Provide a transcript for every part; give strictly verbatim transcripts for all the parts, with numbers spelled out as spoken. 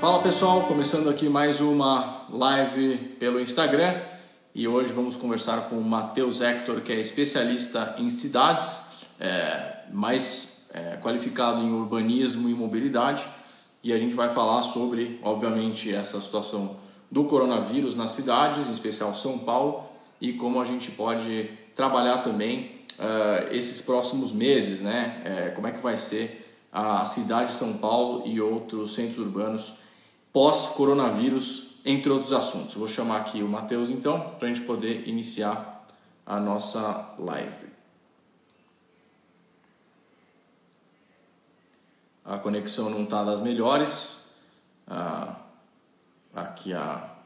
Fala pessoal, começando aqui mais uma live pelo Instagram e hoje vamos conversar com o Matheus Hector, que é especialista em cidades, é, mas é, qualificado em urbanismo e mobilidade, e a gente vai falar sobre, obviamente, essa situação do coronavírus nas cidades, em especial São Paulo, e como a gente pode trabalhar também uh, esses próximos meses, né? É, como é que vai ser a cidade de São Paulo e outros centros urbanos pós-coronavírus, entre outros assuntos. Eu vou chamar aqui o Matheus, então, para a gente poder iniciar a nossa live. A conexão não está das melhores. Uh, aqui a...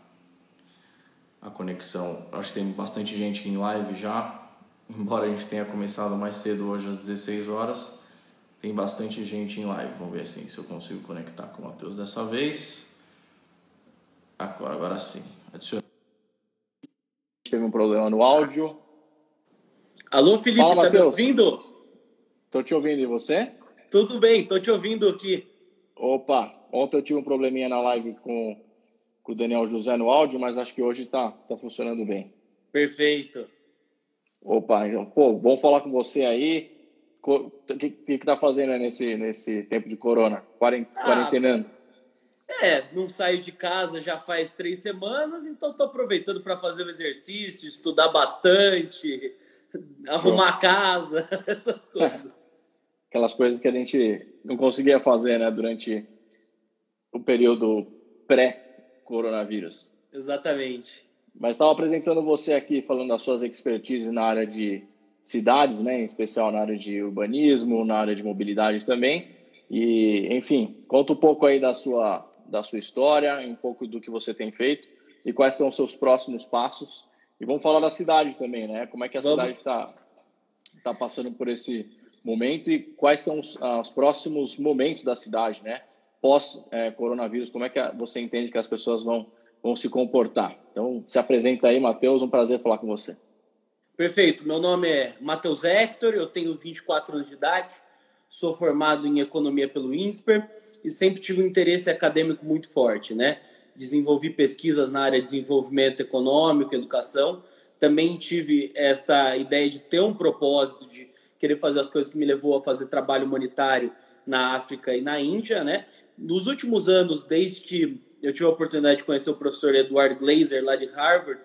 A conexão, acho que tem bastante gente em live já, embora a gente tenha começado mais cedo hoje às dezesseis horas, tem bastante gente em live. Vamos ver assim, se eu consigo conectar com o Matheus dessa vez. Agora, agora sim. Adiciona. Teve um problema no áudio. Alô, Felipe, fala, tá Matheus. Me ouvindo? Tô te ouvindo, e você? Tudo bem, tô te ouvindo aqui. Opa, ontem eu tive um probleminha na live com... com o Daniel José no áudio, mas acho que hoje tá, tá funcionando bem. Perfeito. Opa, então, pô, bom falar com você aí. O que, que que tá fazendo aí nesse, nesse tempo de corona? Quarent, ah, quarentenando. É, não saio de casa já faz três semanas, então tô aproveitando para fazer o exercício, estudar bastante, arrumar a casa, essas coisas. Aquelas coisas que a gente não conseguia fazer, né, durante o período pré coronavírus. Exatamente. Mas estava apresentando você aqui, falando das suas expertise na área de cidades, né? Em especial na área de urbanismo, na área de mobilidade também. E, enfim, conta um pouco aí da sua, da sua história, um pouco do que você tem feito e quais são os seus próximos passos. E vamos falar da cidade também, né? Como é que a vamos. cidade está tá passando por esse momento e quais são os, os próximos momentos da cidade, né? Pós-coronavírus, é, como é que você entende que as pessoas vão, vão se comportar? Então, se apresenta aí, Matheus, um prazer falar com você. Perfeito, meu nome é Matheus Hector, eu tenho vinte e quatro anos de idade, sou formado em economia pelo Insper e sempre tive um interesse acadêmico muito forte, né? Desenvolvi pesquisas na área de desenvolvimento econômico, educação, também tive essa ideia de ter um propósito, de querer fazer as coisas que me levou a fazer trabalho humanitário na África e na Índia, né? Nos últimos anos, desde que eu tive a oportunidade de conhecer o professor Edward Glaeser, lá de Harvard,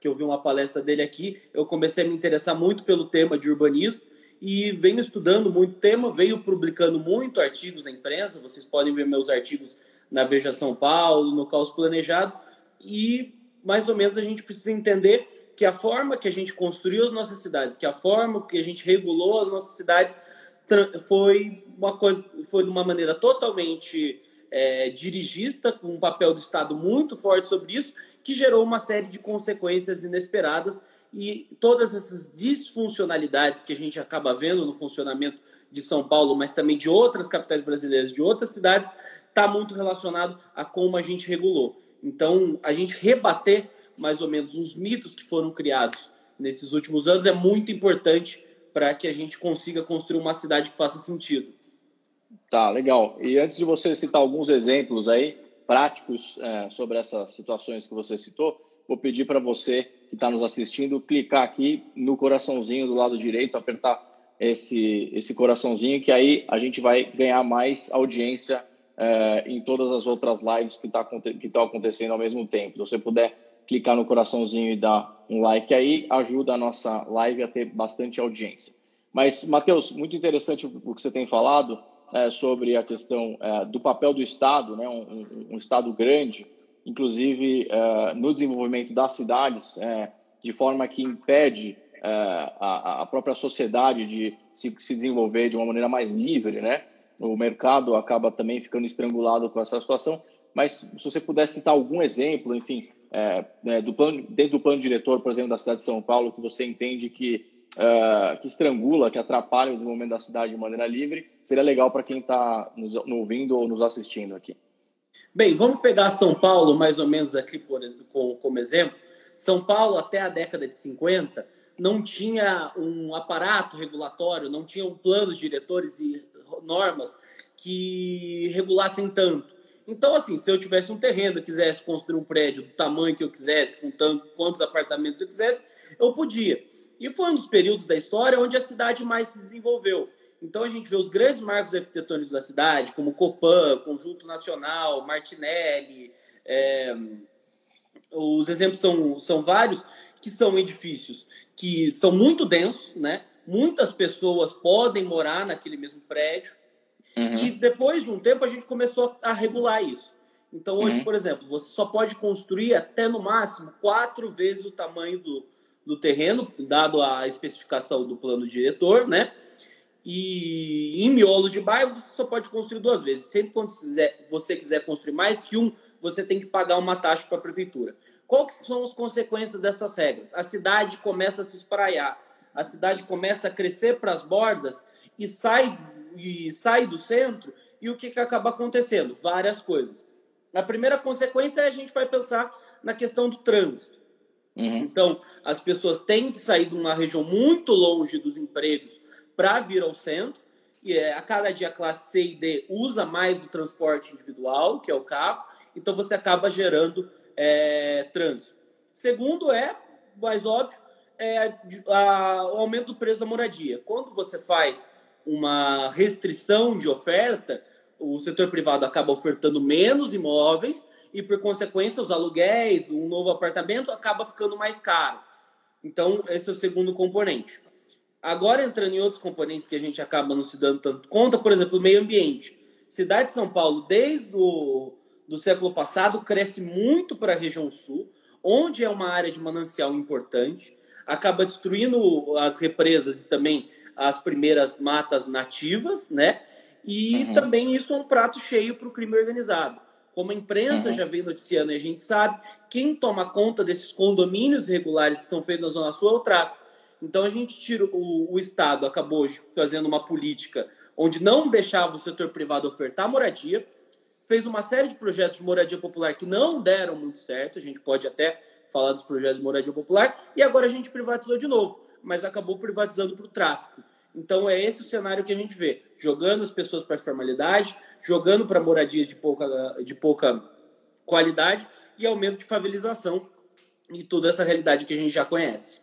que eu vi uma palestra dele aqui, eu comecei a me interessar muito pelo tema de urbanismo e venho estudando muito o tema, venho publicando muito artigos na imprensa, vocês podem ver meus artigos na Veja São Paulo, no Caos Planejado, e mais ou menos a gente precisa entender que a forma que a gente construiu as nossas cidades, que a forma que a gente regulou as nossas cidades foi uma coisa, foi de uma maneira totalmente é, dirigista, com um papel do Estado muito forte sobre isso, que gerou uma série de consequências inesperadas e todas essas disfuncionalidades que a gente acaba vendo no funcionamento de São Paulo, mas também de outras capitais brasileiras, de outras cidades, está muito relacionado a como a gente regulou. Então, a gente rebater mais ou menos uns mitos que foram criados nesses últimos anos é muito importante para que a gente consiga construir uma cidade que faça sentido. Tá, legal. E antes de você citar alguns exemplos aí, práticos, é, sobre essas situações que você citou, vou pedir para você que está nos assistindo, clicar aqui no coraçãozinho do lado direito, apertar esse, esse coraçãozinho, que aí a gente vai ganhar mais audiência é, em todas as outras lives que tá, que tá acontecendo ao mesmo tempo. Se você puder clicar no coraçãozinho e dar um like aí, ajuda a nossa live a ter bastante audiência. Mas, Matheus, muito interessante o que você tem falado é, sobre a questão é, do papel do Estado, né, um, um, um Estado grande, inclusive é, no desenvolvimento das cidades, é, de forma que impede é, a, a própria sociedade de se, se desenvolver de uma maneira mais livre, né? O mercado acaba também ficando estrangulado com essa situação, mas se você pudesse citar algum exemplo, enfim... É, né, do plano, dentro do plano diretor, por exemplo, da cidade de São Paulo, que você entende que, uh, que estrangula, que atrapalha o desenvolvimento da cidade de maneira livre, seria legal para quem está nos ouvindo ou nos assistindo aqui. Bem, vamos pegar São Paulo mais ou menos aqui por, como, como exemplo. São Paulo, até a década de cinquenta, não tinha um aparato regulatório, não tinha um plano de diretores e normas que regulassem tanto. Então, assim, se eu tivesse um terreno e quisesse construir um prédio do tamanho que eu quisesse, com tanto, quantos apartamentos eu quisesse, eu podia. E foi um dos períodos da história onde a cidade mais se desenvolveu. Então, a gente vê os grandes marcos arquitetônicos da cidade, como Copan, Conjunto Nacional, Martinelli. É, os exemplos são, são vários, que são edifícios que são muito densos, né? Muitas pessoas podem morar naquele mesmo prédio. Uhum. E depois de um tempo, a gente começou a regular isso. Então, hoje, uhum. por exemplo, você só pode construir até, no máximo, quatro vezes o tamanho do, do terreno, dado a especificação do plano diretor, né? E em miolos de bairro, você só pode construir duas vezes. Sempre quando você quiser, você quiser construir mais que um, você tem que pagar uma taxa para a prefeitura. Qual que são as consequências dessas regras? A cidade começa a se espraiar, a cidade começa a crescer para as bordas e sai, e sai do centro. E o que, que acaba acontecendo? Várias coisas. A primeira consequência é a gente vai pensar na questão do trânsito. Uhum. Então, as pessoas têm que sair de uma região muito longe dos empregos para vir ao centro, e a cada dia a classe C e D usa mais o transporte individual, que é o carro, então você acaba gerando é, trânsito. Segundo é, mais óbvio, é a, o aumento do preço da moradia. Quando você faz uma restrição de oferta, o setor privado acaba ofertando menos imóveis e, por consequência, os aluguéis, um novo apartamento, acaba ficando mais caro. Então, esse é o segundo componente. Agora, entrando em outros componentes que a gente acaba não se dando tanto conta, por exemplo, o meio ambiente. Cidade de São Paulo, desde o do século passado, cresce muito para a região sul, onde é uma área de manancial importante, acaba destruindo as represas e também as primeiras matas nativas, né? E uhum. também isso é um prato cheio para o crime organizado. Como a imprensa uhum. já vem noticiando e a gente sabe, quem toma conta desses condomínios regulares que são feitos na Zona Sul é o tráfico. Então, a gente tira o, o Estado, acabou fazendo uma política onde não deixava o setor privado ofertar moradia, fez uma série de projetos de moradia popular que não deram muito certo, a gente pode até falar dos projetos de moradia popular, e agora a gente privatizou de novo, mas acabou privatizando para o tráfico. Então, é esse o cenário que a gente vê, jogando as pessoas para a informalidade, jogando para moradias de pouca, de pouca qualidade e aumento de favelização e toda essa realidade que a gente já conhece.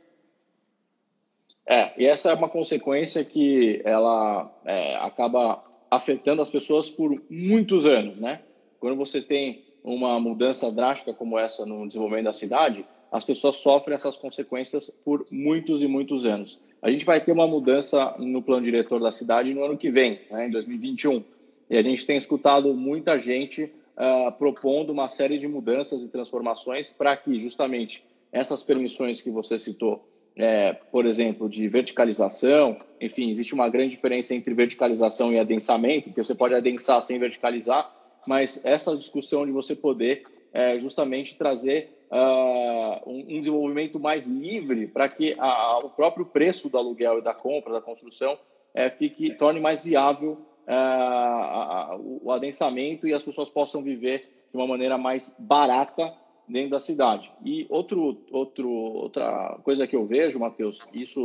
É, e essa é uma consequência que ela é, acaba afetando as pessoas por muitos anos, né? Quando você tem uma mudança drástica como essa no desenvolvimento da cidade, as pessoas sofrem essas consequências por muitos e muitos anos. A gente vai ter uma mudança no plano diretor da cidade no ano que vem, né, em dois mil e vinte e um. E a gente tem escutado muita gente uh, propondo uma série de mudanças e transformações para que justamente essas permissões que você citou, É, por exemplo, de verticalização, enfim, existe uma grande diferença entre verticalização e adensamento, porque você pode adensar sem verticalizar, mas essa discussão de você poder é, justamente trazer uh, um, um desenvolvimento mais livre para que a, a, o próprio preço do aluguel e da compra, da construção, é, fique, torne mais viável uh, a, a, o adensamento e as pessoas possam viver de uma maneira mais barata dentro da cidade. E outro, outro, outra coisa que eu vejo, Matheus, isso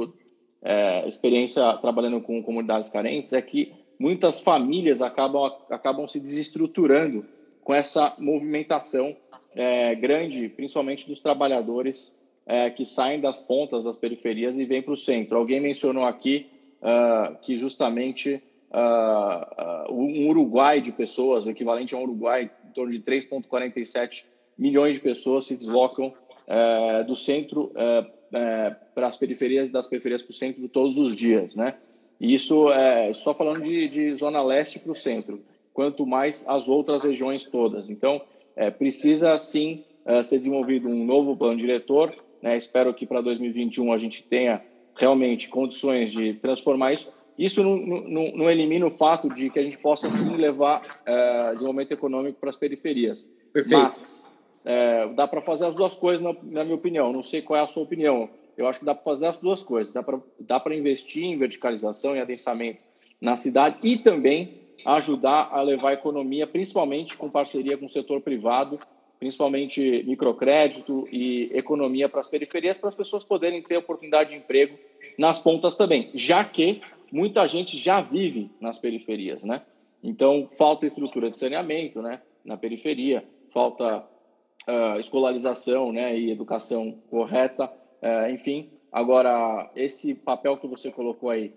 é experiência trabalhando com comunidades carentes, é que muitas famílias acabam, acabam se desestruturando com essa movimentação é, grande, principalmente dos trabalhadores é, que saem das pontas das periferias e vêm para o centro. Alguém mencionou aqui uh, que justamente uh, uh, um Uruguai de pessoas, o equivalente a um Uruguai, em torno de três vírgula quarenta e sete milhões de pessoas se deslocam é, do centro é, é, para as periferias e das periferias para o centro todos os dias, né? E isso é só falando de, de zona leste para o centro, quanto mais as outras regiões todas. Então, é, precisa sim é, ser desenvolvido um novo plano diretor, né? Espero que para dois mil e vinte e um a gente tenha realmente condições de transformar isso. Isso não, não, não elimina o fato de que a gente possa sim levar é, desenvolvimento econômico para as periferias. Perfeito. Mas, É, dá para fazer as duas coisas, na, na minha opinião. Não sei qual é a sua opinião. Eu acho que dá para fazer as duas coisas. Dá para dá para investir em verticalização e adensamento na cidade e também ajudar a levar a economia, principalmente com parceria com o setor privado, principalmente microcrédito e economia para as periferias, para as pessoas poderem ter oportunidade de emprego nas pontas também, já que muita gente já vive nas periferias, né? Então, falta estrutura de saneamento, né? na periferia, falta uh, escolarização, né, e educação correta, uh, enfim. Agora, esse papel que você colocou aí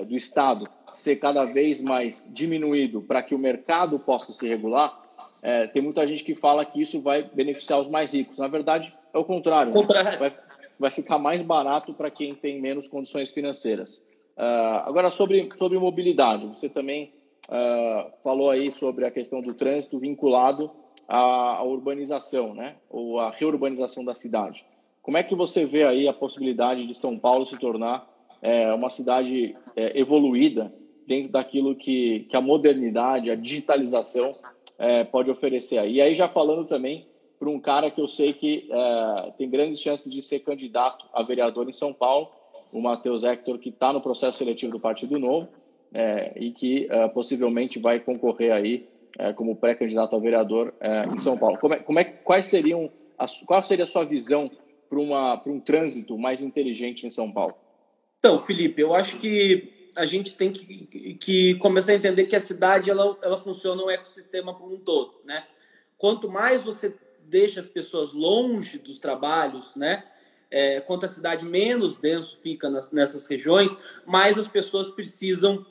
uh, do Estado ser cada vez mais diminuído para que o mercado possa se regular, uh, tem muita gente que fala que isso vai beneficiar os mais ricos. Na verdade, é o contrário. contrário. Né? Vai, vai ficar mais barato para quem tem menos condições financeiras. Uh, agora, sobre, sobre mobilidade, você também uh, falou aí sobre a questão do trânsito vinculado à, à urbanização, né? Ou à reurbanização da cidade. Como é que você vê aí a possibilidade de São Paulo se tornar é, uma cidade é, evoluída dentro daquilo que, que a modernidade, a digitalização é, pode oferecer aí? E aí já falando também para um cara que eu sei que é, tem grandes chances de ser candidato a vereador em São Paulo, o Matheus Hector, que está no processo seletivo do Partido Novo é, e que é, possivelmente vai concorrer aí é, como pré-candidato a vereador é, em São Paulo. Como é, como é, quais seriam as, qual seria a sua visão para um trânsito mais inteligente em São Paulo? Então, Felipe, eu acho que a gente tem que, que começar a entender que a cidade ela, ela funciona um ecossistema como um todo, né? Quanto mais você deixa as pessoas longe dos trabalhos, né? É, quanto a cidade menos denso fica nas, nessas regiões, mais as pessoas precisam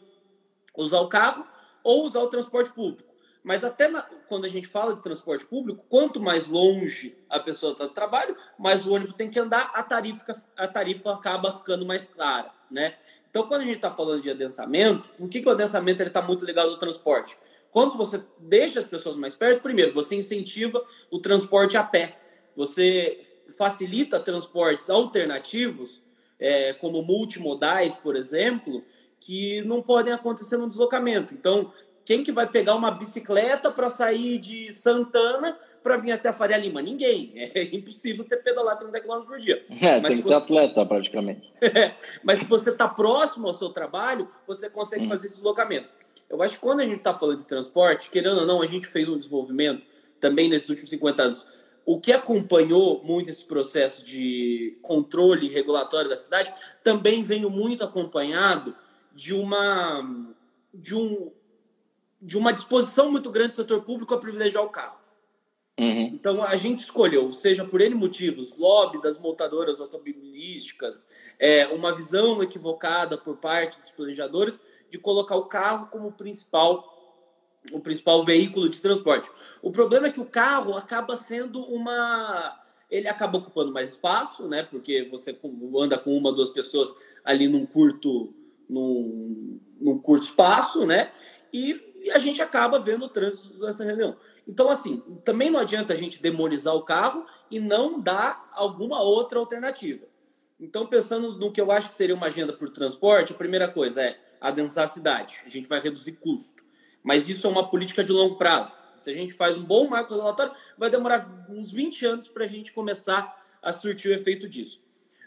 usar o carro ou usar o transporte público. Mas até na, quando a gente fala de transporte público, quanto mais longe a pessoa está do trabalho, mais o ônibus tem que andar, a tarifa, a tarifa acaba ficando mais clara, né? Então, quando a gente está falando de adensamento, por que, que o adensamento está muito ligado ao transporte? Quando você deixa as pessoas mais perto, primeiro, você incentiva o transporte a pé. Você facilita transportes alternativos, é, como multimodais, por exemplo, que não podem acontecer no deslocamento. Então, quem que vai pegar uma bicicleta para sair de Santana para vir até a Faria Lima? Ninguém. É impossível você pedalar trinta quilômetros por dia. É, mas tem que você... ser atleta, praticamente. É, mas se você está próximo ao seu trabalho, você consegue hum. fazer deslocamento. Eu acho que quando a gente está falando de transporte, querendo ou não, a gente fez um desenvolvimento também nesses últimos cinquenta anos. O que acompanhou muito esse processo de controle regulatório da cidade também veio muito acompanhado de uma, de um, de uma disposição muito grande do setor público a privilegiar o carro. Uhum. Então, a gente escolheu, seja por N motivos, lobby das montadoras automobilísticas, é, uma visão equivocada por parte dos planejadores de colocar o carro como principal o principal veículo de transporte. O problema é que o carro acaba sendo uma... Ele acaba ocupando mais espaço, né? Porque você anda com uma, duas pessoas ali num curto, num, num curto espaço, né? E, e a gente acaba vendo o trânsito dessa região. Então, assim, também não adianta a gente demonizar o carro e não dar alguma outra alternativa. Então, pensando no que eu acho que seria uma agenda por transporte, a primeira coisa é adensar a cidade. A gente vai reduzir custo. Mas isso é uma política de longo prazo. Se a gente faz um bom marco regulatório, vai demorar uns vinte anos para a gente começar a surtir o efeito disso.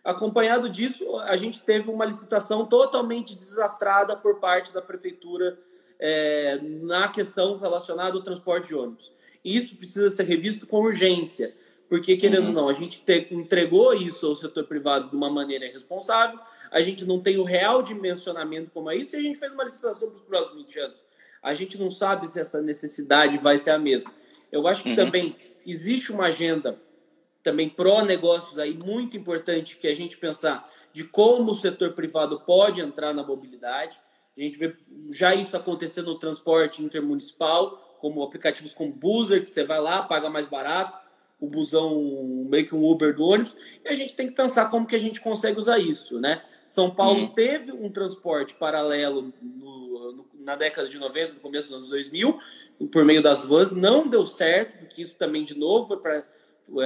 Acompanhado disso, a gente teve uma licitação totalmente desastrada por parte da prefeitura é, na questão relacionada ao transporte de ônibus. Isso precisa ser revisto com urgência, porque, querendo ou uhum. não, a gente te, entregou isso ao setor privado de uma maneira irresponsável, a gente não tem o real dimensionamento como é isso, e a gente fez uma licitação para os próximos vinte anos. A gente não sabe se essa necessidade vai ser a mesma. Eu acho que uhum. também existe uma agenda também pró-negócios aí muito importante que a gente pensar de como o setor privado pode entrar na mobilidade. A gente vê já isso acontecendo no transporte intermunicipal, como aplicativos como Buser, que você vai lá, paga mais barato, o busão, meio que um Uber do ônibus. E a gente tem que pensar como que a gente consegue usar isso, né? São Paulo uhum. teve um transporte paralelo no, no, na década de noventa, no começo dos anos dois mil, por meio das vans, não deu certo, porque isso também, de novo, foi pra,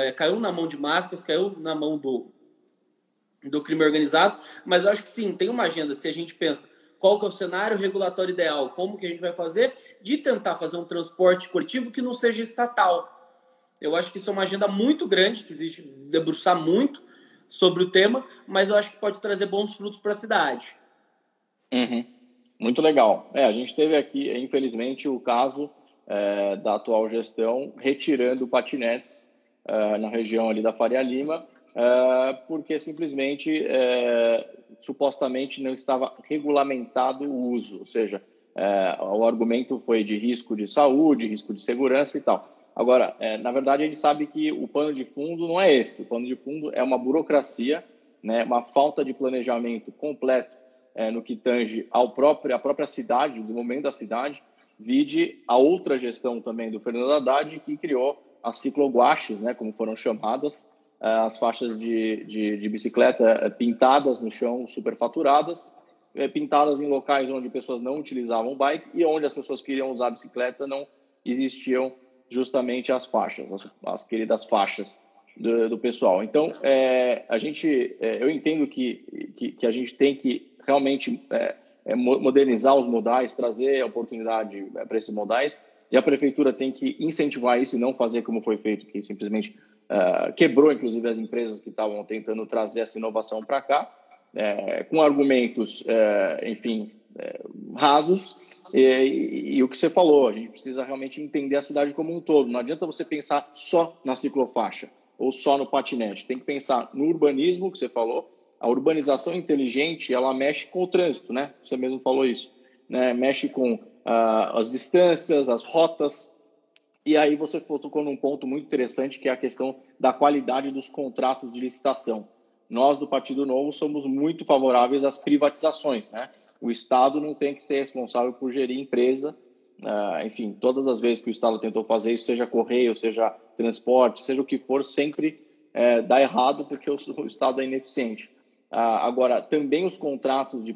é, caiu na mão de máfias, caiu na mão do, do crime organizado, mas eu acho que sim, tem uma agenda, se a gente pensa qual que é o cenário regulatório ideal, como que a gente vai fazer, de tentar fazer um transporte coletivo que não seja estatal. Eu acho que isso é uma agenda muito grande, que existe debruçar muito sobre o tema, mas eu acho que pode trazer bons frutos para a cidade. Uhum. Muito legal. É, a gente teve aqui, infelizmente, o caso é, da atual gestão retirando patinetes é, na região ali da Faria Lima, é, porque simplesmente, é, supostamente, não estava regulamentado o uso, ou seja, É, o argumento foi de risco de saúde, risco de segurança e tal. Agora, é, na verdade, a gente sabe que o pano de fundo não é esse. O pano de fundo é uma burocracia, né, uma falta de planejamento completo é, no que tange ao próprio, à própria cidade, o desenvolvimento da cidade, vide a outra gestão também do Fernando Haddad, que criou as cicloguaches, né, como foram chamadas, as faixas de, de, de bicicleta pintadas no chão, superfaturadas, pintadas em locais onde pessoas não utilizavam bike e onde as pessoas que iriam usar a bicicleta não existiam justamente as faixas, as, as queridas faixas do, do pessoal. Então, é, a gente, é, eu entendo que, que, que a gente tem que realmente é, é, modernizar os modais, trazer oportunidade para esses modais, e a prefeitura tem que incentivar isso e não fazer como foi feito, que simplesmente uh, quebrou, inclusive, as empresas que estavam tentando trazer essa inovação para cá, é, com argumentos, é, enfim, é, rasos. E, e, e o que você falou, a gente precisa realmente entender a cidade como um todo. Não adianta você pensar só na ciclofaixa ou só no patinete. Tem que pensar no urbanismo, que você falou. A urbanização inteligente, ela mexe com o trânsito, né? Você mesmo falou isso, né? Mexe com Uh, as distâncias, as rotas, e aí você tocou num ponto muito interessante, que é a questão da qualidade dos contratos de licitação. Nós, do Partido Novo, somos muito favoráveis às privatizações, né? O Estado não tem que ser responsável por gerir empresa, uh, enfim, todas as vezes que o Estado tentou fazer isso, seja correio, seja transporte, seja o que for, sempre uh, dá errado, porque o, o Estado é ineficiente. Uh, agora, também os contratos de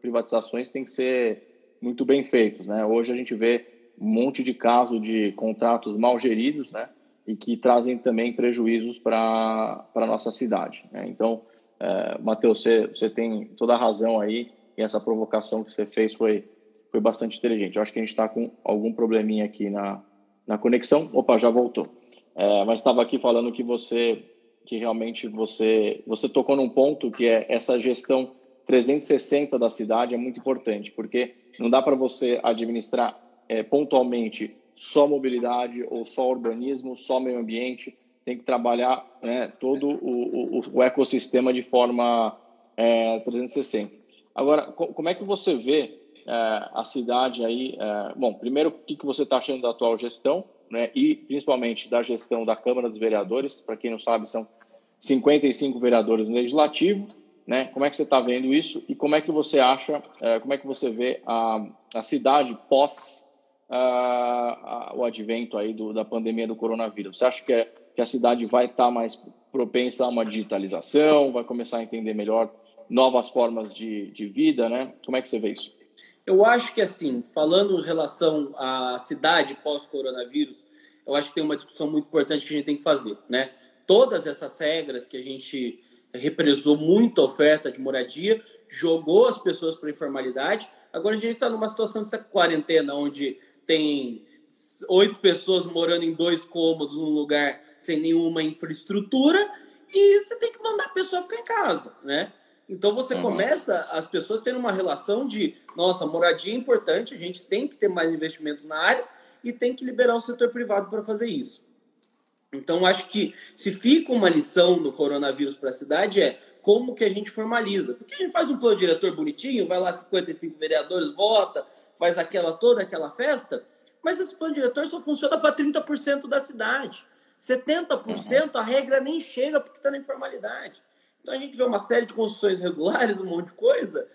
privatizações têm que ser muito bem feitos, né? Hoje a gente vê um monte de casos de contratos mal geridos, né? E que trazem também prejuízos para a nossa cidade, né? Então, é, Matheus, você, você tem toda a razão aí, e essa provocação que você fez foi, foi bastante inteligente. Eu acho que a gente está com algum probleminha aqui na, na conexão. Opa, já voltou. É, mas estava aqui falando que você, que realmente você, você tocou num ponto que é essa gestão trezentos e sessenta da cidade é muito importante, porque não dá para você administrar é, pontualmente só mobilidade ou só urbanismo, só meio ambiente. Tem que trabalhar, né, todo o, o, o ecossistema de forma é, trezentos e sessenta. Agora, co como é que você vê é, a cidade aí? É, bom, primeiro, o que, que você está achando da atual gestão, né, e principalmente da gestão da Câmara dos Vereadores? Para quem não sabe, são cinquenta e cinco vereadores no Legislativo. Né? Como é que você está vendo isso e como é que você acha, é, como é que você vê a, a cidade pós a, a, o advento aí do, da pandemia do coronavírus? Você acha que, é, que a cidade vai estar tá mais propensa a uma digitalização, vai começar a entender melhor novas formas de, de vida, né? Como é que você vê isso? Eu acho que, assim, falando em relação à cidade pós-coronavírus, eu acho que tem uma discussão muito importante que a gente tem que fazer, né? Todas essas regras que a gente represou muito a oferta de moradia, jogou as pessoas para a informalidade. Agora a gente está numa situação dessa quarentena, onde tem oito pessoas morando em dois cômodos num lugar sem nenhuma infraestrutura e você tem que mandar a pessoa ficar em casa, né? Então você uhum. começa, as pessoas tendo uma relação de, nossa, moradia é importante, a gente tem que ter mais investimentos na área e tem que liberar o setor privado para fazer isso. Então, acho que se fica uma lição do coronavírus para a cidade é como que a gente formaliza. Porque a gente faz um plano diretor bonitinho, vai lá cinquenta e cinco vereadores, vota, faz aquela toda, aquela festa, mas esse plano diretor só funciona para trinta por cento da cidade. setenta por cento a regra nem chega porque está na informalidade. Então, a gente vê uma série de construções regulares, um monte de coisa,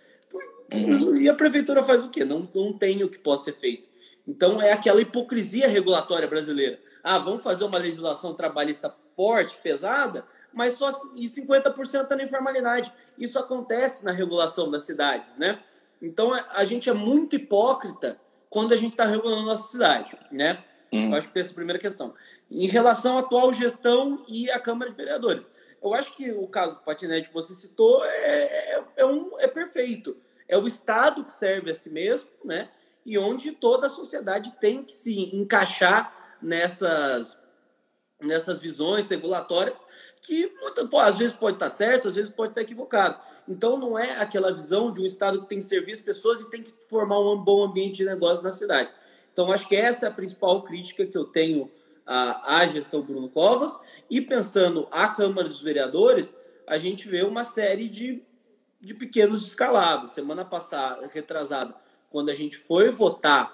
e a prefeitura faz o quê? Não, não tem o que possa ser feito. Então, é aquela hipocrisia regulatória brasileira. Ah, vamos fazer uma legislação trabalhista forte, pesada, mas só e cinquenta por cento está na informalidade. Isso acontece na regulação das cidades, né? Então, a gente é muito hipócrita quando a gente está regulando a nossa cidade, né? Hum. Eu acho que tem essa primeira questão. Em relação à atual gestão e à Câmara de Vereadores, eu acho que o caso do patinete que você citou é, é, é, um, é perfeito. É o Estado que serve a si mesmo, né? E onde toda a sociedade tem que se encaixar nessas, nessas visões regulatórias que, muito, pô, às vezes pode estar certo, às vezes pode estar equivocado. Então, não é aquela visão de um Estado que tem que servir as pessoas e tem que formar um bom ambiente de negócios na cidade. Então, acho que essa é a principal crítica que eu tenho à, à gestão Bruno Covas. E pensando a Câmara dos Vereadores, a gente vê uma série de, de pequenos descalabros. Semana passada, retrasada, quando a gente foi votar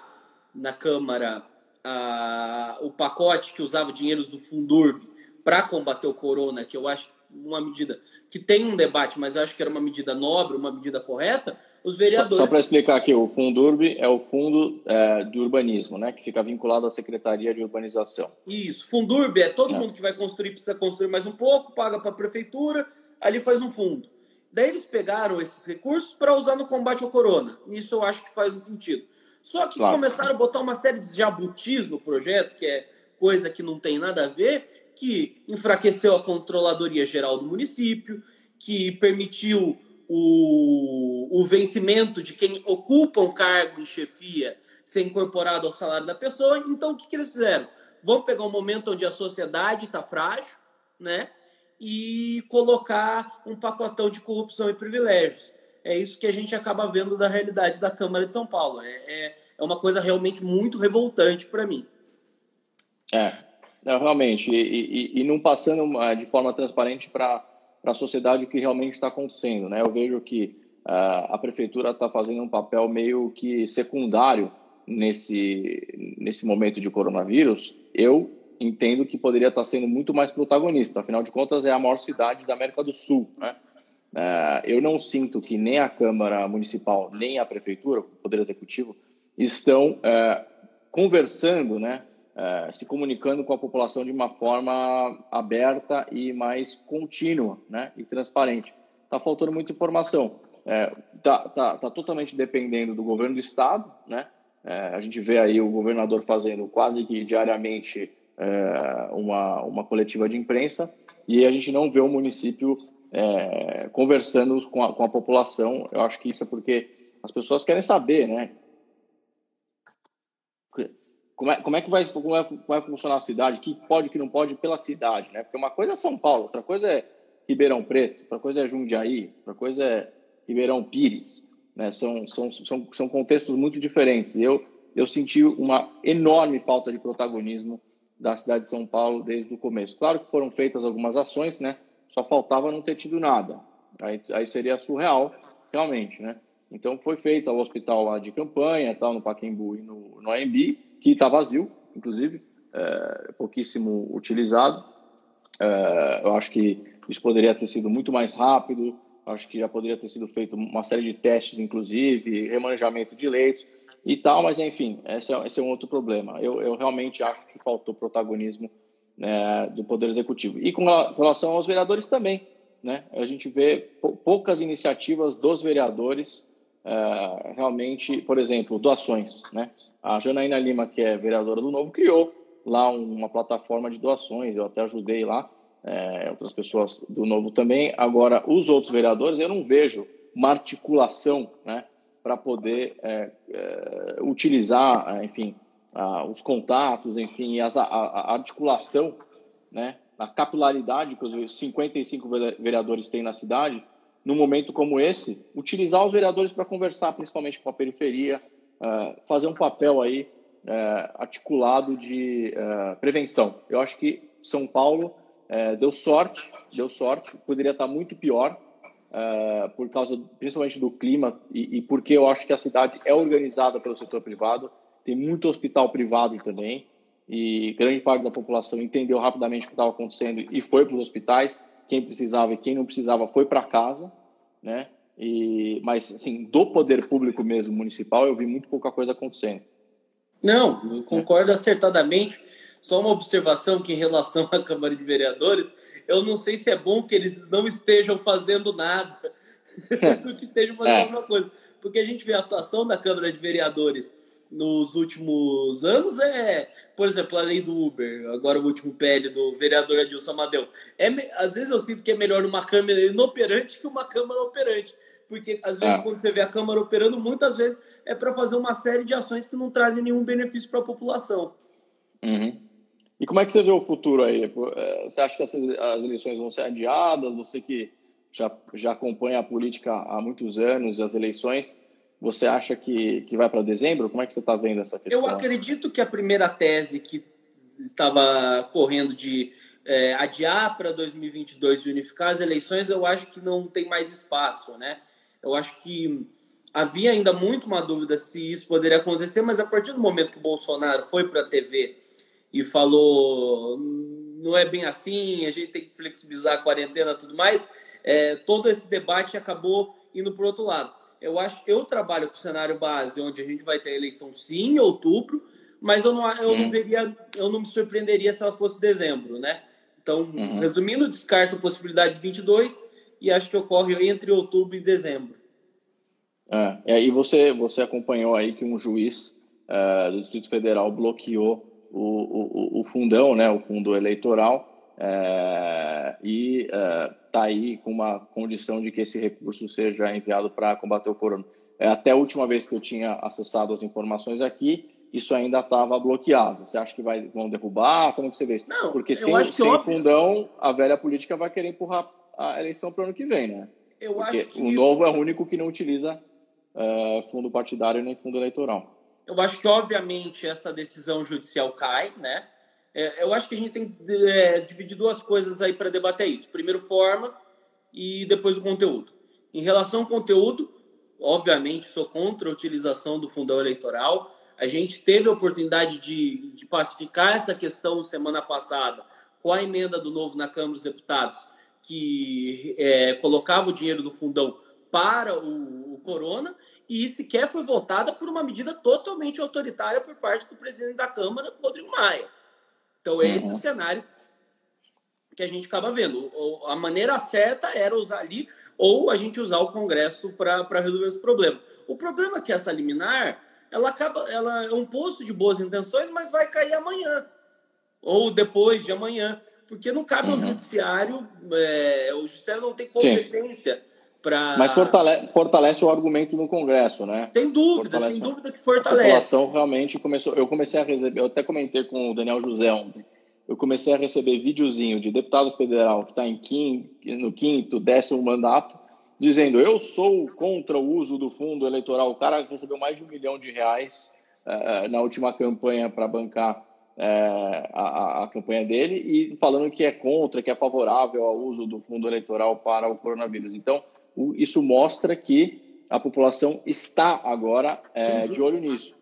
na Câmara a, o pacote que usava dinheiros do Fundurb para combater o corona, que eu acho uma medida que tem um debate, mas acho que era uma medida nobre, uma medida correta, os vereadores... Só, só para explicar aqui, o Fundurb é o Fundo é, de Urbanismo, né, que fica vinculado à Secretaria de Urbanização. Isso, Fundurb é todo é. mundo que vai construir, precisa construir mais um pouco, paga para a prefeitura, ali faz um fundo. Daí eles pegaram esses recursos para usar no combate ao corona. Isso eu acho que faz um sentido. Só que claro. começaram a botar uma série de jabutis no projeto, que é coisa que não tem nada a ver, que enfraqueceu a controladoria geral do município, que permitiu o, o vencimento de quem ocupa um cargo em chefia ser incorporado ao salário da pessoa. Então, o que, que eles fizeram? Vão pegar um momento onde a sociedade está frágil, né? E colocar um pacotão de corrupção e privilégios. É isso que a gente acaba vendo da realidade da Câmara de São Paulo. É, é, é uma coisa realmente muito revoltante para mim. É, é realmente. E, e, e não passando de forma transparente para a sociedade o que realmente está acontecendo, né? Eu vejo que uh, a Prefeitura está fazendo um papel meio que secundário nesse, nesse momento de coronavírus. Eu entendo que poderia estar sendo muito mais protagonista. Afinal de contas, é a maior cidade da América do Sul, né? Uh, eu não sinto que nem a Câmara Municipal, nem a Prefeitura, o Poder Executivo, estão uh, conversando, né, uh, se comunicando com a população de uma forma aberta e mais contínua, né, e transparente. Está faltando muita informação. Está uh, tá, tá totalmente dependendo do governo do Estado, né? Uh, a gente vê aí o governador fazendo quase que diariamente uh, uma, uma coletiva de imprensa e a gente não vê o município... É, conversando com a, com a população. Eu acho que isso é porque as pessoas querem saber, né? Como é, como é que vai, como é, como vai funcionar a cidade, o que pode, o que não pode pela cidade, né? Porque uma coisa é São Paulo, outra coisa é Ribeirão Preto, outra coisa é Jundiaí, outra coisa é Ribeirão Pires, né? São, são, são, são contextos muito diferentes. Eu, eu senti uma enorme falta de protagonismo da cidade de São Paulo desde o começo. Claro que foram feitas algumas ações, né? Só faltava não ter tido nada. Aí, aí seria surreal, realmente, né? Então, foi feito o hospital lá de campanha, tal, no Pacaembu e no, no A M B, que está vazio, inclusive, é, pouquíssimo utilizado. É, eu acho que isso poderia ter sido muito mais rápido, acho que já poderia ter sido feito uma série de testes, inclusive, remanejamento de leitos e tal, mas, enfim, esse é, esse é um outro problema. Eu, eu realmente acho que faltou protagonismo É, do Poder Executivo. E com relação aos vereadores também, né? A gente vê poucas iniciativas dos vereadores é, realmente, por exemplo, doações, né? A Janaína Lima, que é vereadora do Novo, criou lá uma plataforma de doações, eu até ajudei lá, é, outras pessoas do Novo também. Agora, os outros vereadores, eu não vejo uma articulação, né, para poder é, é, utilizar, enfim, Ah, os contatos, enfim, as, a, a articulação, né, a capilaridade que os cinquenta e cinco vereadores têm na cidade, num momento como esse, utilizar os vereadores para conversar, principalmente com a periferia, ah, fazer um papel aí ah, articulado de ah, prevenção. Eu acho que São Paulo ah, deu sorte, deu sorte, poderia estar muito pior, ah, por causa principalmente do clima e, e porque eu acho que a cidade é organizada pelo setor privado. Tem muito hospital privado também e grande parte da população entendeu rapidamente o que estava acontecendo e foi para os hospitais. Quem precisava e quem não precisava foi para casa, né? E, mas, assim, do poder público mesmo, municipal, eu vi muito pouca coisa acontecendo. Não, eu concordo é. acertadamente. Só uma observação que em relação à Câmara de Vereadores, eu não sei se é bom que eles não estejam fazendo nada, que estejam fazendo é. alguma coisa. Porque a gente vê a atuação da Câmara de Vereadores nos últimos anos é, por exemplo, a lei do Uber, agora o último P L do vereador Adilson Amadeu. É, às vezes eu sinto que é melhor uma Câmara inoperante que uma Câmara operante, porque às vezes é. quando você vê a Câmara operando, muitas vezes é para fazer uma série de ações que não trazem nenhum benefício para a população. Uhum. E como é que você vê o futuro aí? Você acha que essas, as eleições vão ser adiadas? Você que já, já acompanha a política há muitos anos, as eleições... Você acha que, que vai para dezembro? Como é que você está vendo essa questão? Eu acredito que a primeira tese que estava correndo de é, adiar para dois mil e vinte e dois e unificar as eleições, eu acho que não tem mais espaço, né? Eu acho que havia ainda muito uma dúvida se isso poderia acontecer, mas a partir do momento que o Bolsonaro foi para a T V e falou não é bem assim, a gente tem que flexibilizar a quarentena e tudo mais, é, todo esse debate acabou indo para o outro lado. Eu acho, eu trabalho com o cenário base, onde a gente vai ter a eleição sim em outubro, mas eu não, eu uhum. não veria, eu não me surpreenderia se ela fosse dezembro, né? Então, uhum. resumindo, descarto a possibilidade de vinte e dois e acho que ocorre entre outubro e dezembro. É, e aí você, você acompanhou aí que um juiz uh, do Distrito Federal bloqueou o, o, o fundão, né, o fundo eleitoral, uh, e está uh, aí com uma condição de que esse recurso seja enviado para combater o corona. Até a última vez que eu tinha acessado as informações aqui, isso ainda estava bloqueado. Você acha que vai, vão derrubar? Como que você vê isso? Não, porque sem, sem óbvio... fundão, a velha política vai querer empurrar a eleição para o ano que vem, né? Eu porque acho que... o Novo é o único que não utiliza uh, fundo partidário nem fundo eleitoral. Eu acho que, obviamente, essa decisão judicial cai, né? É, eu acho que a gente tem que é, dividir duas coisas aí para debater isso. Primeiro, forma e depois o conteúdo. Em relação ao conteúdo, obviamente, sou contra a utilização do fundão eleitoral. A gente teve a oportunidade de, de pacificar essa questão semana passada com a emenda do Novo na Câmara dos Deputados, que é, colocava o dinheiro do fundão para o, o corona, e sequer foi votada por uma medida totalmente autoritária por parte do presidente da Câmara, Rodrigo Maia. Então, é esse uhum. o cenário que a gente acaba vendo. A maneira certa era usar ali, ou a gente usar o Congresso para resolver esse problema. O problema é que essa liminar, ela, acaba, ela é um posto de boas intenções, mas vai cair amanhã, ou depois de amanhã, porque não cabe uhum. ao judiciário, é, o judiciário não tem competência para... Mas fortalece, fortalece o argumento no Congresso, né? Sem dúvida, fortalece, sem dúvida que fortalece. A população realmente começou... Eu comecei a receber, eu até comentei com o Daniel José ontem, eu comecei a receber videozinho de deputado federal que está no quinto, décimo mandato, dizendo, eu sou contra o uso do fundo eleitoral. O cara recebeu mais de um milhão de reais uh, na última campanha para bancar É, a, a campanha dele, e falando que é contra, que é favorável ao uso do fundo eleitoral para o coronavírus. Então, o, isso mostra que a população está agora é, de olho nisso.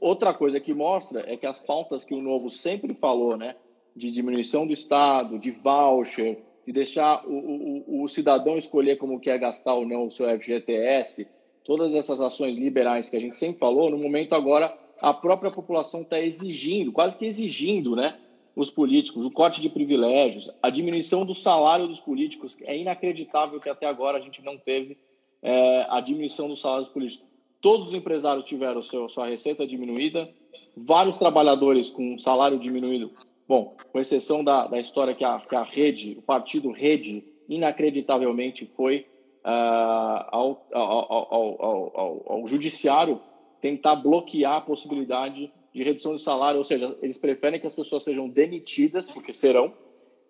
Outra coisa que mostra é que as pautas que o Novo sempre falou, né, de diminuição do Estado, de voucher, de deixar o, o, o cidadão escolher como quer gastar ou não o seu F G T S, todas essas ações liberais que a gente sempre falou, no momento agora a própria população está exigindo, quase que exigindo, né, os políticos, o corte de privilégios, a diminuição do salário dos políticos. É inacreditável que até agora a gente não teve é, a diminuição do salário dos políticos. Todos os empresários tiveram seu, sua receita diminuída, vários trabalhadores com salário diminuído. Bom, com exceção da, da história que a, que a Rede, o partido Rede, inacreditavelmente foi uh, ao, ao, ao, ao, ao, ao, ao judiciário tentar bloquear a possibilidade de redução de salário, ou seja, eles preferem que as pessoas sejam demitidas, porque serão,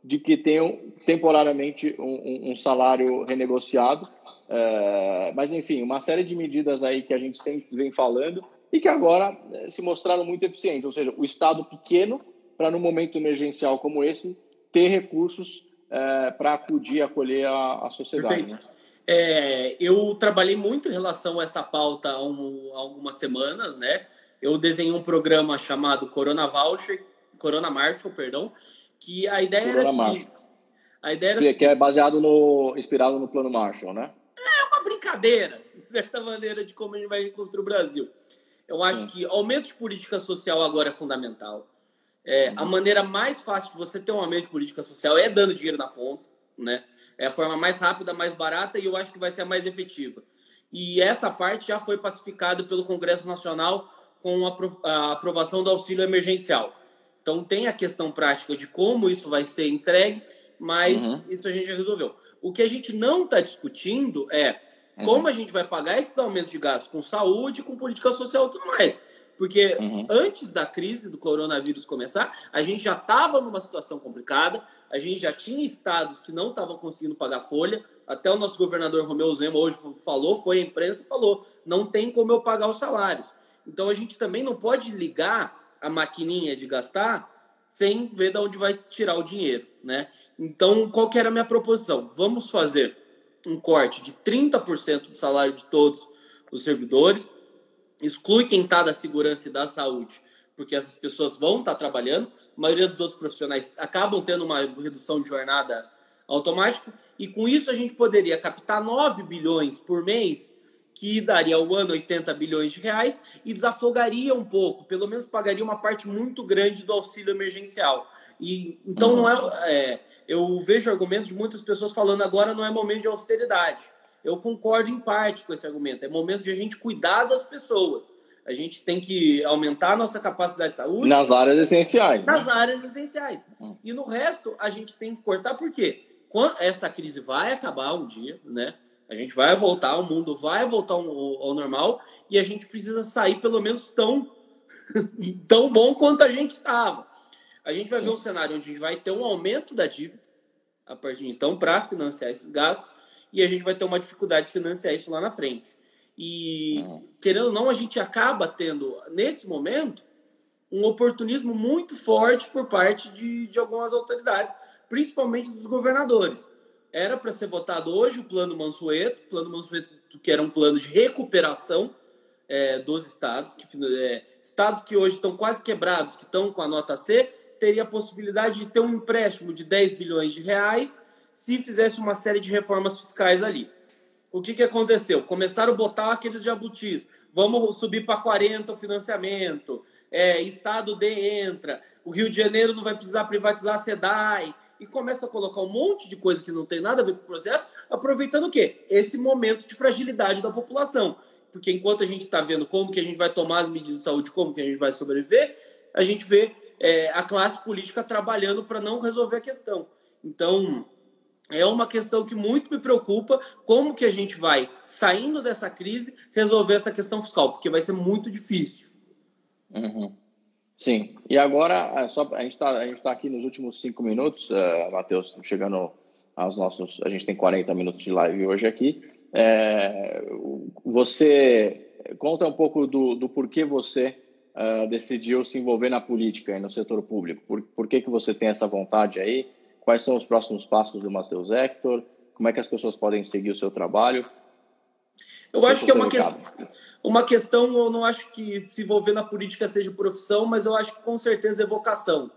de que tenham temporariamente um, um salário renegociado. É, mas, enfim, uma série de medidas aí que a gente sempre vem falando e que agora se mostraram muito eficientes, ou seja, o Estado pequeno para, num momento emergencial como esse, ter recursos é, para acudir e acolher a, a sociedade. Perfeito. Né? É, eu trabalhei muito em relação a essa pauta há, um, há algumas semanas, né? Eu desenhei um programa chamado Corona Voucher, Corona Marshall, perdão, que a ideia Corona era assim, a ideia era que, assim, que é baseado no, inspirado no Plano Marshall, né? É uma brincadeira, de certa maneira, de como a gente vai reconstruir o Brasil. Eu acho hum. que aumento de política social agora é fundamental. É, hum. A maneira mais fácil de você ter um aumento de política social é dando dinheiro na ponta, né? É a forma mais rápida, mais barata e eu acho que vai ser a mais efetiva. E essa parte já foi pacificada pelo Congresso Nacional com a aprovação do auxílio emergencial. Então tem a questão prática de como isso vai ser entregue, mas uhum. isso a gente já resolveu. O que a gente não está discutindo é como uhum. a gente vai pagar esses aumentos de gastos com saúde, com política social e tudo mais. Porque uhum. antes da crise do coronavírus começar, a gente já estava numa situação complicada, a gente já tinha estados que não estavam conseguindo pagar folha, até o nosso governador Romeu Zema hoje falou, foi à imprensa e falou, não tem como eu pagar os salários. Então a gente também não pode ligar a maquininha de gastar sem ver de onde vai tirar o dinheiro, né? Então qual que era a minha proposição? Vamos fazer um corte de trinta por cento do salário de todos os servidores, exclui quem está da segurança e da saúde, porque essas pessoas vão estar trabalhando, a maioria dos outros profissionais acabam tendo uma redução de jornada automática, e com isso a gente poderia captar nove bilhões por mês, que daria ao ano oitenta bilhões de reais, e desafogaria um pouco, pelo menos pagaria uma parte muito grande do auxílio emergencial. E, então, não é, é, eu vejo argumentos de muitas pessoas falando agora não é momento de austeridade. Eu concordo em parte com esse argumento. É momento de a gente cuidar das pessoas. A gente tem que aumentar a nossa capacidade de saúde. Nas áreas essenciais. Nas né? áreas essenciais. E no resto, a gente tem que cortar, porque essa crise vai acabar um dia, né? A gente vai voltar, o mundo vai voltar ao normal, e a gente precisa sair pelo menos tão, tão bom quanto a gente estava. A gente vai Sim. ver um cenário onde a gente vai ter um aumento da dívida, a partir de então, para financiar esses gastos, e a gente vai ter uma dificuldade de financiar isso lá na frente. E, querendo ou não, a gente acaba tendo, nesse momento, um oportunismo muito forte por parte de, de algumas autoridades, principalmente dos governadores. Era para ser votado hoje o Plano Mansueto, Plano Mansueto que era um plano de recuperação é, dos estados, que, é, estados que hoje estão quase quebrados, que estão com a nota C, teria a possibilidade de ter um empréstimo de dez bilhões de reais se fizesse uma série de reformas fiscais ali. O que, que aconteceu? Começaram a botar aqueles jabutis, vamos subir para quarenta o financiamento, é, Estado D entra, o Rio de Janeiro não vai precisar privatizar a CEDAE, e começa a colocar um monte de coisa que não tem nada a ver com o processo, aproveitando o quê? Esse momento de fragilidade da população. Porque enquanto a gente está vendo como que a gente vai tomar as medidas de saúde, como que a gente vai sobreviver, a gente vê é, a classe política trabalhando para não resolver a questão. Então, é uma questão que muito me preocupa, como que a gente vai, saindo dessa crise, resolver essa questão fiscal, porque vai ser muito difícil. Uhum. Sim, e agora, só, a gente está tá aqui nos últimos cinco minutos, uh, Matheus, chegando aos nossos... A gente tem quarenta minutos de live hoje aqui. É, você conta um pouco do, do porquê você uh, decidiu se envolver na política e no setor público. Por, por que, que você tem essa vontade aí? Quais são os próximos passos do Matheus Hector? Como é que as pessoas podem seguir o seu trabalho? Eu acho que é uma, que... uma questão, eu não acho que se envolver na política seja profissão, mas eu acho que com certeza é vocação.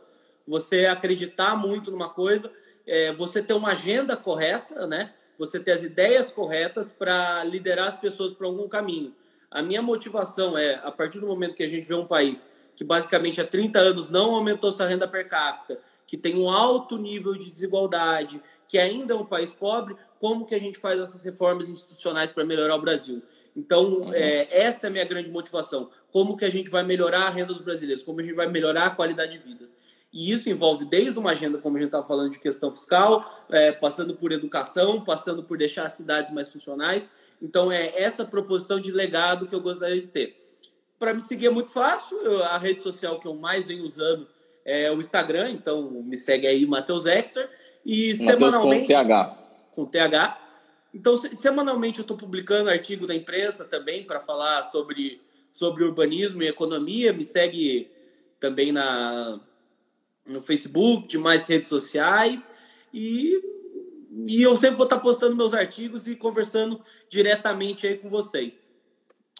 Você acreditar muito numa coisa, é, você ter uma agenda correta, né? Você ter as ideias corretas para liderar as pessoas para algum caminho. A minha motivação é, a partir do momento que a gente vê um país que basicamente há trinta anos não aumentou sua renda per capita, que tem um alto nível de desigualdade, que ainda é um país pobre, como que a gente faz essas reformas institucionais para melhorar o Brasil? Então, uhum. é, essa é a minha grande motivação. Como que a gente vai melhorar a renda dos brasileiros? Como a gente vai melhorar a qualidade de vidas? E isso envolve desde uma agenda, como a gente estava falando, de questão fiscal, é, passando por educação, passando por deixar as cidades mais funcionais. Então, é essa proposição de legado que eu gostaria de ter. Para me seguir é muito fácil. Eu, a rede social que eu mais venho usando é o Instagram. Então, me segue aí, Matheus Hector. E Mateus semanalmente. Com T H. Com T H. Então, semanalmente eu estou publicando artigo da imprensa também para falar sobre, sobre urbanismo e economia. Me segue também na, no Facebook, demais redes sociais. E, e eu sempre vou estar tá postando meus artigos e conversando diretamente aí com vocês.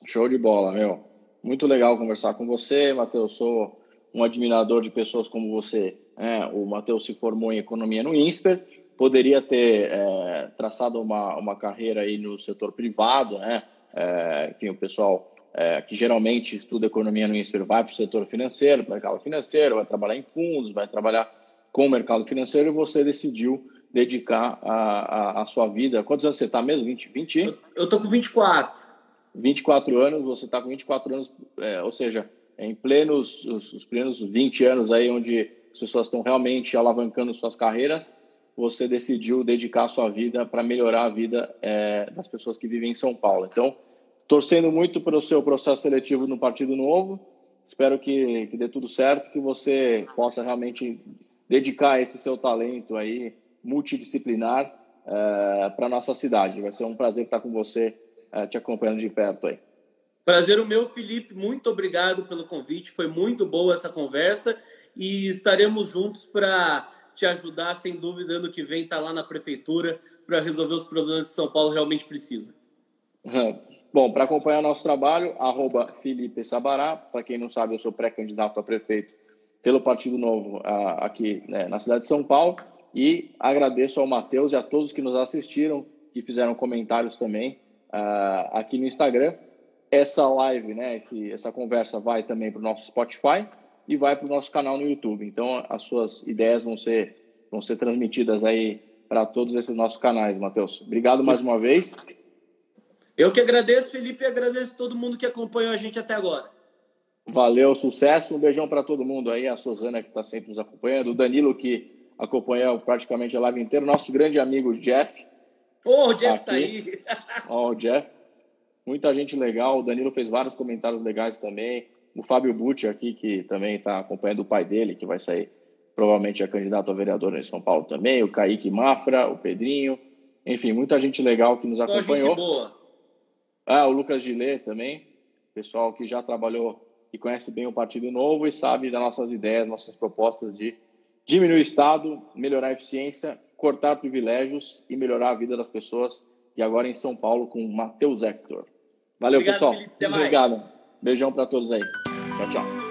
Show de bola, meu. Muito legal conversar com você, Matheus. Sou um admirador de pessoas como você. É, o Matheus se formou em economia no Insper, poderia ter é, traçado uma, uma carreira aí no setor privado, né? É, enfim, o pessoal é, que geralmente estuda economia no Insper vai para o setor financeiro, para o mercado financeiro, vai trabalhar em fundos, vai trabalhar com o mercado financeiro, e você decidiu dedicar a, a, a sua vida. Quantos anos você está mesmo? vinte? vinte? Eu estou com vinte e quatro. vinte e quatro anos, você está com vinte e quatro anos, é, ou seja, em plenos, os, os plenos vinte anos aí onde as pessoas estão realmente alavancando suas carreiras, você decidiu dedicar a sua vida para melhorar a vida é, das pessoas que vivem em São Paulo. Então, torcendo muito para o seu processo seletivo no Partido Novo, espero que, que dê tudo certo, que você possa realmente dedicar esse seu talento aí, multidisciplinar, é, para a nossa cidade. Vai ser um prazer estar com você, é, te acompanhando de perto aí. Prazer o meu, Felipe. Muito obrigado pelo convite. Foi muito boa essa conversa e estaremos juntos para te ajudar, sem dúvida, ano que vem, tá lá na prefeitura para resolver os problemas que São Paulo realmente precisa. Bom, para acompanhar o nosso trabalho, arroba Felipe Sabará. Para quem não sabe, eu sou pré-candidato a prefeito pelo Partido Novo a, aqui, né, na cidade de São Paulo. E agradeço ao Matheus e a todos que nos assistiram e fizeram comentários também uh, aqui no Instagram. Essa live, né, esse, essa conversa vai também para o nosso Spotify e vai para o nosso canal no YouTube. Então, as suas ideias vão ser, vão ser transmitidas aí para todos esses nossos canais, Matheus. Obrigado mais uma vez. Eu que agradeço, Felipe, e agradeço todo mundo que acompanhou a gente até agora. Valeu, sucesso. Um beijão para todo mundo aí. A Suzana, que está sempre nos acompanhando. O Danilo, que acompanhou praticamente a live inteira. Nosso grande amigo Jeff. Pô, oh, o Jeff está aí. Ó, o Jeff. Muita gente legal. O Danilo fez vários comentários legais também. O Fábio Bucci aqui, que também está acompanhando o pai dele, que vai sair, provavelmente é candidato a vereador em São Paulo também. O Kaique Mafra, o Pedrinho. Enfim, muita gente legal que nos acompanhou. Só gente boa. Ah, o Lucas Gilet também, pessoal que já trabalhou e conhece bem o Partido Novo e sabe das nossas ideias, nossas propostas de diminuir o Estado, melhorar a eficiência, cortar privilégios e melhorar a vida das pessoas. E agora em São Paulo com o Matheus Hector. Valeu, obrigado, pessoal. Felipe, até mais. Obrigado. Beijão para todos aí. Tchau, tchau.